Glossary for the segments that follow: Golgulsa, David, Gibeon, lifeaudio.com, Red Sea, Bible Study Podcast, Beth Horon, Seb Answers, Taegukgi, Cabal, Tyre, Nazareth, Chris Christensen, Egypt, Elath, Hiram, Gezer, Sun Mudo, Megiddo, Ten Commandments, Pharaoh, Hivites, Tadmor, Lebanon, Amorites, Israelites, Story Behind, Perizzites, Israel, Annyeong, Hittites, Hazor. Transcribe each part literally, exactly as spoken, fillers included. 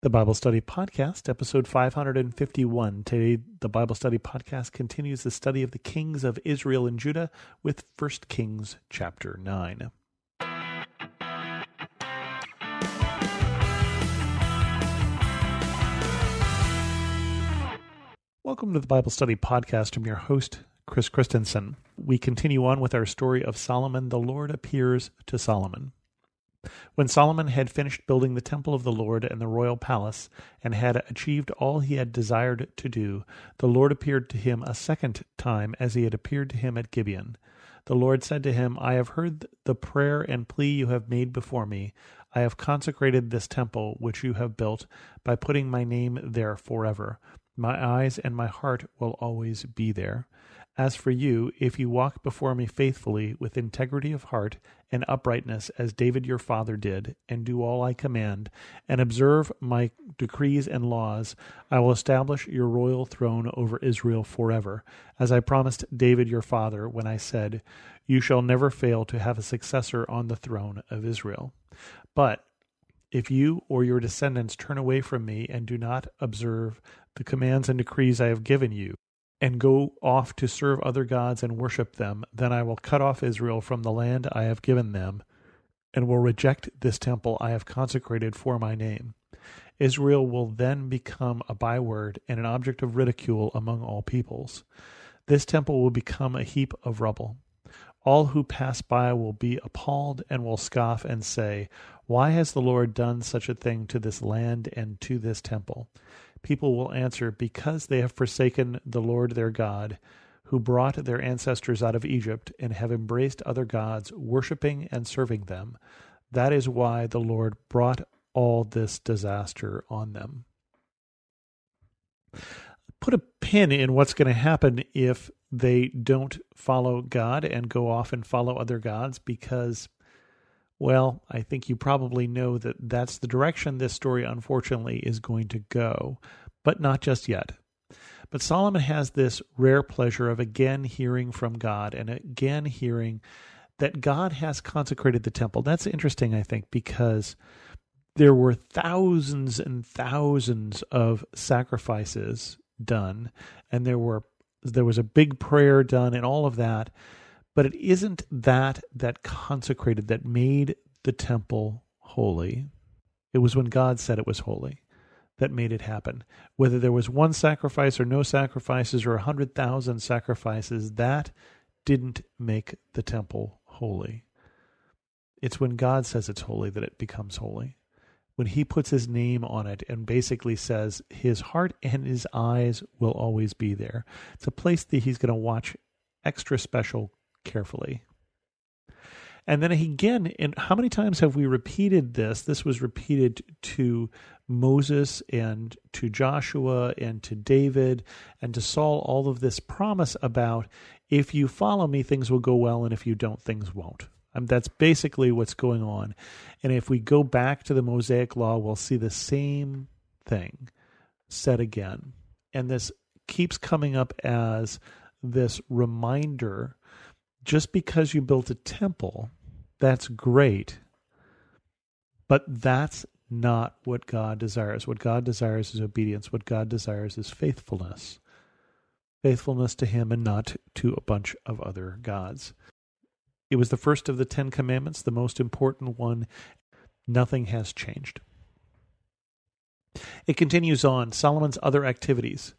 The Bible Study Podcast, episode five fifty-one. Today, the Bible Study Podcast continues the study of the kings of Israel and Judah with First Kings chapter nine. Welcome to the Bible Study Podcast. I'm your host, Chris Christensen. We continue on with our story of Solomon. The Lord appears to Solomon. When Solomon had finished building the temple of the Lord and the royal palace, and had achieved all he had desired to do, the Lord appeared to him a second time as he had appeared to him at Gibeon. The Lord said to him, I have heard the prayer and plea you have made before me. I have consecrated this temple which you have built by putting my name there forever. My eyes and my heart will always be there. As for you, if you walk before me faithfully with integrity of heart and uprightness as David your father did, and do all I command, and observe my decrees and laws, I will establish your royal throne over Israel forever, as I promised David your father when I said, You shall never fail to have a successor on the throne of Israel. But if you or your descendants turn away from me and do not observe the commands and decrees I have given you, and go off to serve other gods and worship them, then I will cut off Israel from the land I have given them, and will reject this temple I have consecrated for my name. Israel will then become a byword and an object of ridicule among all peoples. This temple will become a heap of rubble. All who pass by will be appalled and will scoff and say, Why has the Lord done such a thing to this land and to this temple? People will answer, Because they have forsaken the Lord their God, who brought their ancestors out of Egypt, and have embraced other gods, worshipping and serving them. That is why the Lord brought all this disaster on them. Put a pin in what's going to happen if they don't follow God and go off and follow other gods, because, well, I think you probably know that that's the direction this story, unfortunately, is going to go, but not just yet. But Solomon has this rare pleasure of again hearing from God and again hearing that God has consecrated the temple. That's interesting, I think, because there were thousands and thousands of sacrifices done, and there were there was a big prayer done and all of that, but it isn't that that consecrated, that made the temple holy. It was when God said it was holy that made it happen. Whether there was one sacrifice or no sacrifices or a hundred thousand sacrifices, that didn't make the temple holy. It's when God says it's holy that it becomes holy. When he puts his name on it and basically says his heart and his eyes will always be there. It's a place that he's going to watch extra special carefully. And then again, and how many times have we repeated this? This was repeated to Moses and to Joshua and to David and to Saul, all of this promise about if you follow me, things will go well, and if you don't, things won't. Um, that's basically what's going on. And if we go back to the Mosaic Law, we'll see the same thing said again. And this keeps coming up as this reminder, just because you built a temple, that's great, but that's not what God desires. What God desires is obedience. What God desires is faithfulness. Faithfulness to him and not to a bunch of other gods. It was the first of the Ten Commandments, the most important one. Nothing has changed. It continues on, Solomon's other activities.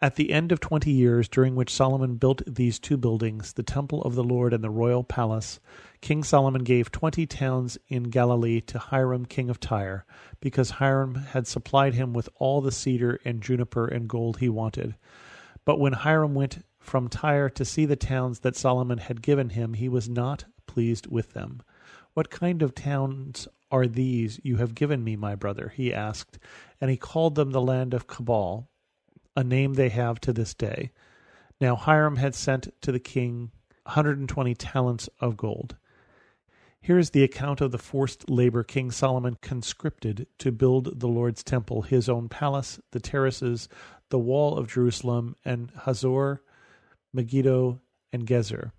At the end of twenty years, during which Solomon built these two buildings, the temple of the Lord and the royal palace, King Solomon gave twenty towns in Galilee to Hiram, king of Tyre, because Hiram had supplied him with all the cedar and juniper and gold he wanted. But when Hiram went from Tyre to see the towns that Solomon had given him, he was not pleased with them. What kind of towns are these you have given me, my brother? He asked, and he called them the land of Cabal, a name they have to this day. Now Hiram had sent to the king one hundred twenty talents of gold. Here is the account of the forced labor King Solomon conscripted to build the Lord's temple, his own palace, the terraces, the wall of Jerusalem, and Hazor, Megiddo, and Gezer.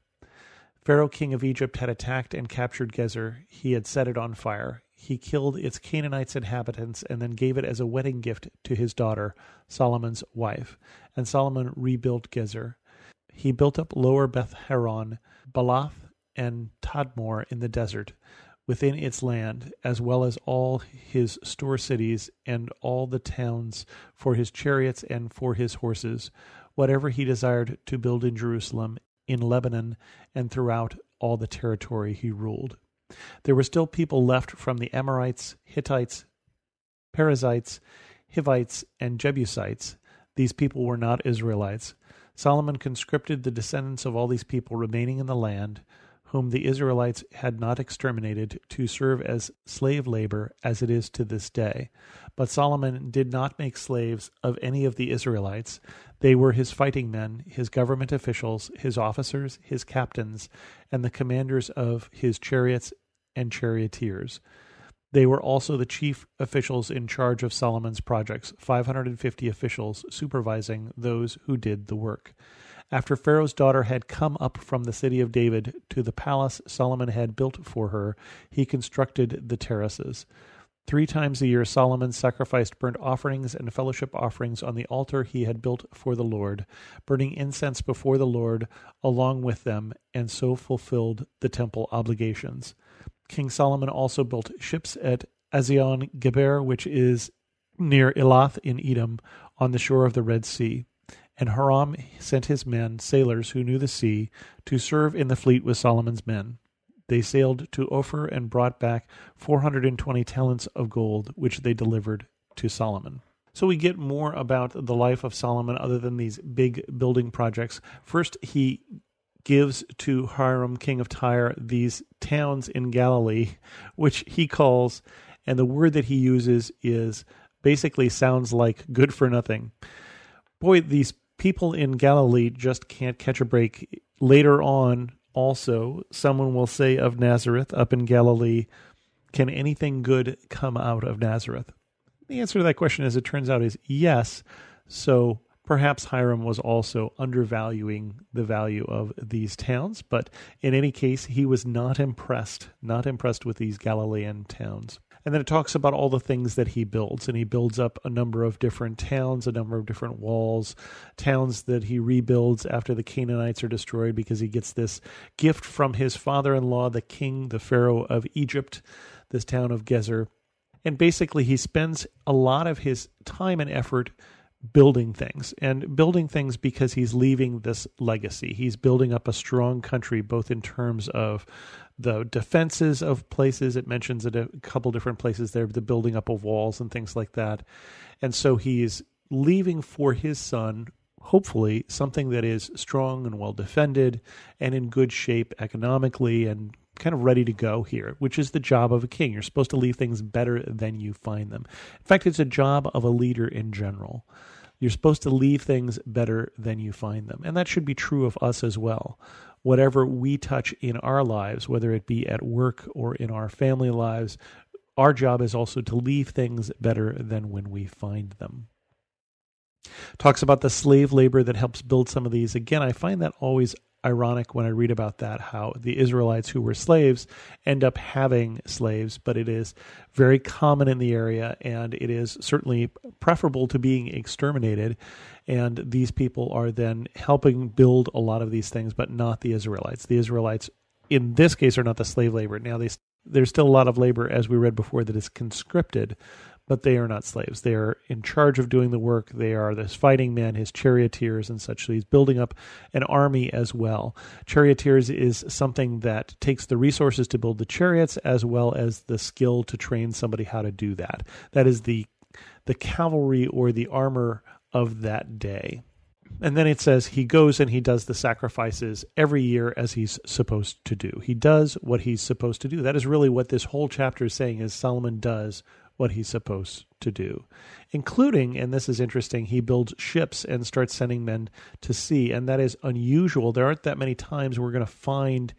Pharaoh, king of Egypt, had attacked and captured Gezer. He had set it on fire. he killed its Canaanites inhabitants and then gave it as a wedding gift to his daughter, Solomon's wife. And Solomon rebuilt Gezer. He built up lower Beth Horon, Balath, and Tadmor in the desert, within its land, as well as all his store cities and all the towns for his chariots and for his horses, whatever he desired to build in Jerusalem, in Lebanon, and throughout all the territory he ruled. There were still people left from the Amorites, Hittites, Perizzites, Hivites, and Jebusites. These people were not Israelites. Solomon conscripted the descendants of all these people remaining in the land, whom the Israelites had not exterminated, to serve as slave labor as it is to this day. But Solomon did not make slaves of any of the Israelites. They were his fighting men, his government officials, his officers, his captains, and the commanders of his chariots and charioteers. They were also the chief officials in charge of Solomon's projects, five hundred fifty officials supervising those who did the work. After Pharaoh's daughter had come up from the city of David to the palace Solomon had built for her, he constructed the terraces. Three times a year Solomon sacrificed burnt offerings and fellowship offerings on the altar he had built for the Lord, burning incense before the Lord along with them, and so fulfilled the temple obligations. King Solomon also built ships at Ezion-Geber, which is near Elath in Edom, on the shore of the Red Sea. And Hiram sent his men, sailors who knew the sea, to serve in the fleet with Solomon's men. They sailed to Ophir and brought back four hundred twenty talents of gold, which they delivered to Solomon. So we get more about the life of Solomon other than these big building projects. First, he gives to Hiram, king of Tyre, these towns in Galilee, which he calls, and the word that he uses is basically sounds like good for nothing. Boy, these people in Galilee just can't catch a break. Later on, also, someone will say of Nazareth up in Galilee, can anything good come out of Nazareth? The answer to that question, as it turns out, is yes. So perhaps Hiram was also undervaluing the value of these towns, but in any case, he was not impressed, not impressed with these Galilean towns. And then it talks about all the things that he builds, and he builds up a number of different towns, a number of different walls, towns that he rebuilds after the Canaanites are destroyed because he gets this gift from his father-in-law, the king, the Pharaoh of Egypt, this town of Gezer. And basically he spends a lot of his time and effort building things, and building things because he's leaving this legacy. He's building up a strong country, both in terms of the defenses of places. It mentions a couple different places there, the building up of walls and things like that. And so he's leaving for his son, hopefully, something that is strong and well defended and in good shape economically and kind of ready to go here, which is the job of a king. You're supposed to leave things better than you find them. In fact, it's a job of a leader in general. You're supposed to leave things better than you find them. And that should be true of us as well. Whatever we touch in our lives, whether it be at work or in our family lives, our job is also to leave things better than when we find them. Talks about the slave labor that helps build some of these. Again, I find that always ironic when I read about that, how the Israelites who were slaves end up having slaves, but it is very common in the area, and it is certainly preferable to being exterminated. And these people are then helping build a lot of these things, but not the Israelites. The Israelites, in this case, are not the slave labor. Now, they, there's still a lot of labor, as we read before, that is conscripted, but they are not slaves. They are in charge of doing the work. They are this fighting man, his charioteers and such. So he's building up an army as well. Charioteers is something that takes the resources to build the chariots as well as the skill to train somebody how to do that. That is the the cavalry or the armor of that day. And then it says he goes and he does the sacrifices every year as he's supposed to do. He does what he's supposed to do. That is really what this whole chapter is saying, is Solomon does what he's supposed to do, including, and this is interesting, he builds ships and starts sending men to sea, and that is unusual. There aren't that many times we're going to find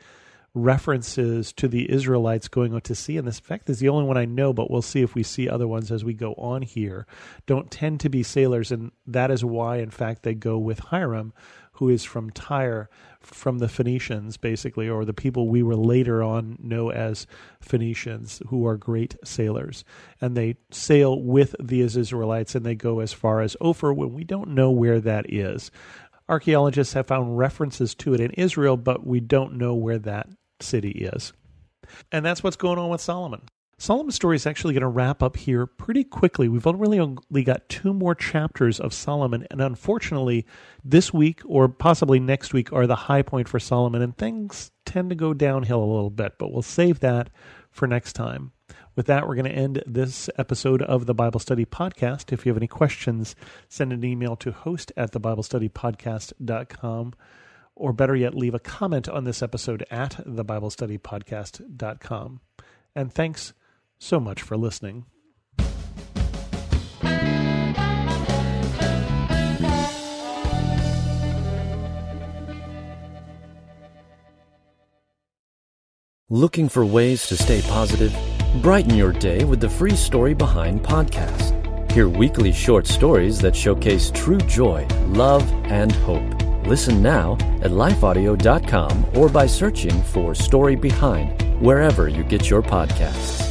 references to the Israelites going out to sea, and this, in fact, is the only one I know, but we'll see if we see other ones as we go on here, don't tend to be sailors, and that is why, in fact, they go with Hiram, who is from Tyre, from the Phoenicians, basically, or the people we were later on know as Phoenicians, who are great sailors. And they sail with the Israelites, and they go as far as Ophir, when we don't know where that is. Archaeologists have found references to it in Israel, but we don't know where that city is. And that's what's going on with Solomon. Solomon's story is actually going to wrap up here pretty quickly. We've really only got two more chapters of Solomon, and unfortunately, this week or possibly next week are the high point for Solomon, and things tend to go downhill a little bit, but we'll save that for next time. With that, we're going to end this episode of the Bible Study Podcast. If you have any questions, send an email to host at thebiblestudypodcast.com. Or better yet, leave a comment on this episode at thebiblestudypodcast dot com. And thanks so much for listening. Looking for ways to stay positive? Brighten your day with the free Story Behind podcast. Hear weekly short stories that showcase true joy, love, and hope. Listen now at life audio dot com or by searching for Story Behind wherever you get your podcasts.